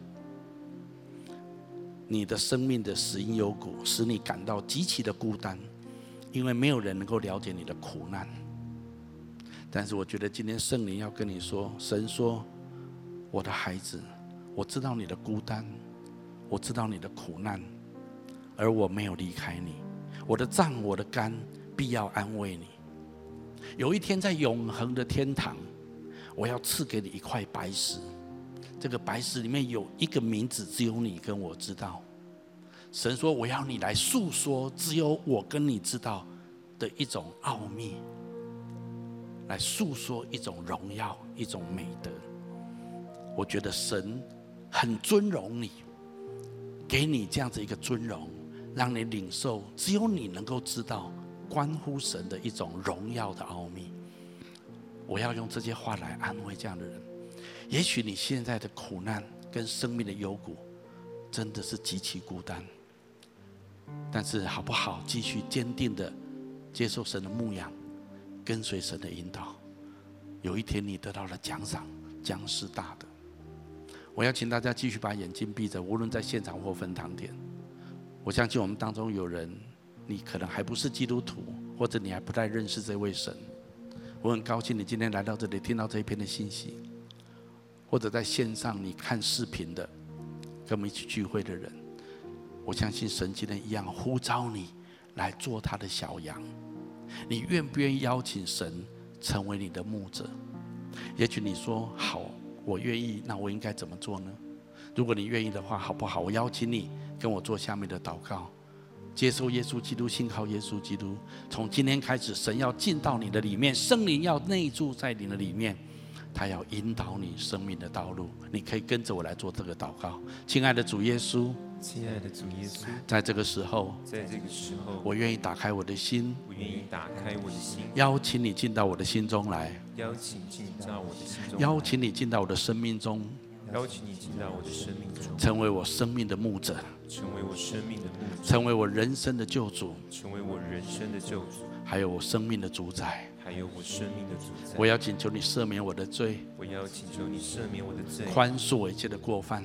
你的生命的死荫幽谷使你感到极其的孤单，因为没有人能够了解你的苦难。但是我觉得今天圣灵要跟你说，神说，我的孩子，我知道你的孤单，我知道你的苦难，而我没有离开你，我的脏我的肝必要安慰你。有一天在永恒的天堂，我要赐给你一块白石，这个白石里面有一个名字，只有你跟我知道。神说，我要你来诉说只有我跟你知道的一种奥秘，来诉说一种荣耀，一种美德。我觉得神很尊荣你，给你这样子一个尊荣，让你领受只有你能够知道关乎神的一种荣耀的奥秘。我要用这些话来安慰这样的人。也许你现在的苦难跟生命的幽谷真的是极其孤单，但是好不好继续坚定的接受神的牧养，跟随神的引导，有一天你得到了奖赏，将是大的。我要请大家继续把眼睛闭着，无论在现场或分堂点，我相信我们当中有人，你可能还不是基督徒，或者你还不太认识这位神。我很高兴你今天来到这里，听到这一篇的信息，或者在线上你看视频的，跟我们一起聚会的人，我相信神今天一样呼召你来做他的小羊。你愿不愿意邀请神成为你的牧者？也许你说好，我愿意，那我应该怎么做呢？如果你愿意的话，好不好？我邀请你跟我做下面的祷告，接受耶稣基督，信靠耶稣基督。从今天开始，神要进到你的里面，圣灵要内住在你的里面，他要引导你生命的道路。你可以跟着我来做这个祷告，亲爱的主耶稣。亲爱的主耶稣，在这个时候，我愿意打开我的心，邀请你进到我的心中来，邀请你进到我的生命中，成为我生命的牧者，成为我人生的救主，还有我生命的主宰。我要请求你赦免我的罪，宽恕我一切的过犯，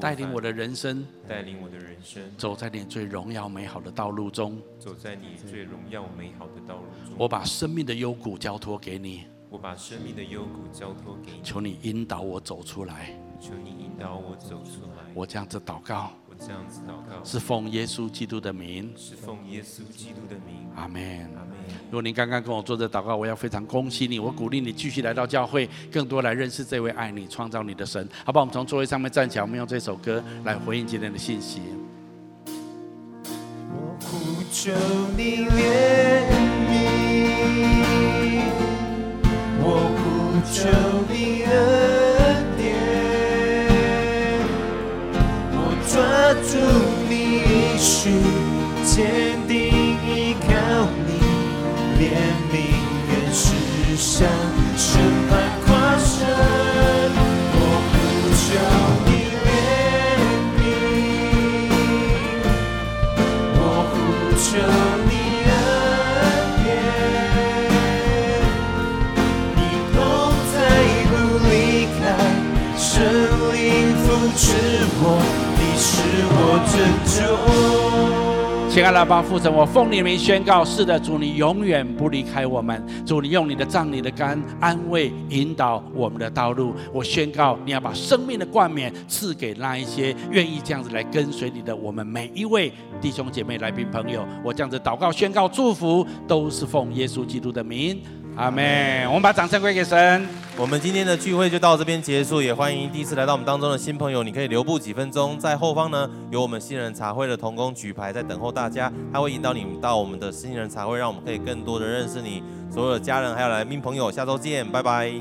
带领我的人生，走在你最荣耀美好的道路中。我把生命的幽谷交托给你，求你引导我走出来。我这样子祷告，是奉耶稣基督的名，阿们。如果您刚刚跟我做这祷告，我要非常恭喜你，我鼓励你继续来到教会，更多来认识这位爱你创造你的神。好不好？我们从座位上面站起来，我们用这首歌来回应今天的信息。我呼求你怜悯，我呼求你恩典，我抓住你许坚定，依靠你怜悯愿世上审判跨生。我呼求你怜悯，我呼求你恩典，你同在不离开，神灵扶持我，你是我拯救。亲爱的爸父神，我奉你的名宣告，是的主，你永远不离开我们，主你用你的杖你的竿安慰引导我们的道路。我宣告你要把生命的冠冕赐给那一些愿意这样子来跟随你的我们每一位弟兄姐妹来宾朋友。我这样子祷告宣告祝福，都是奉耶稣基督的名，阿们。我们把掌声归给神。我们今天的聚会就到这边结束，也欢迎第一次来到我们当中的新朋友，你可以留步几分钟，在后方呢有我们新人茶会的同工举牌在等候大家，他会引导你到我们的新人茶会，让我们可以更多的认识你。所有的家人还有来宾朋友，下周见，拜拜。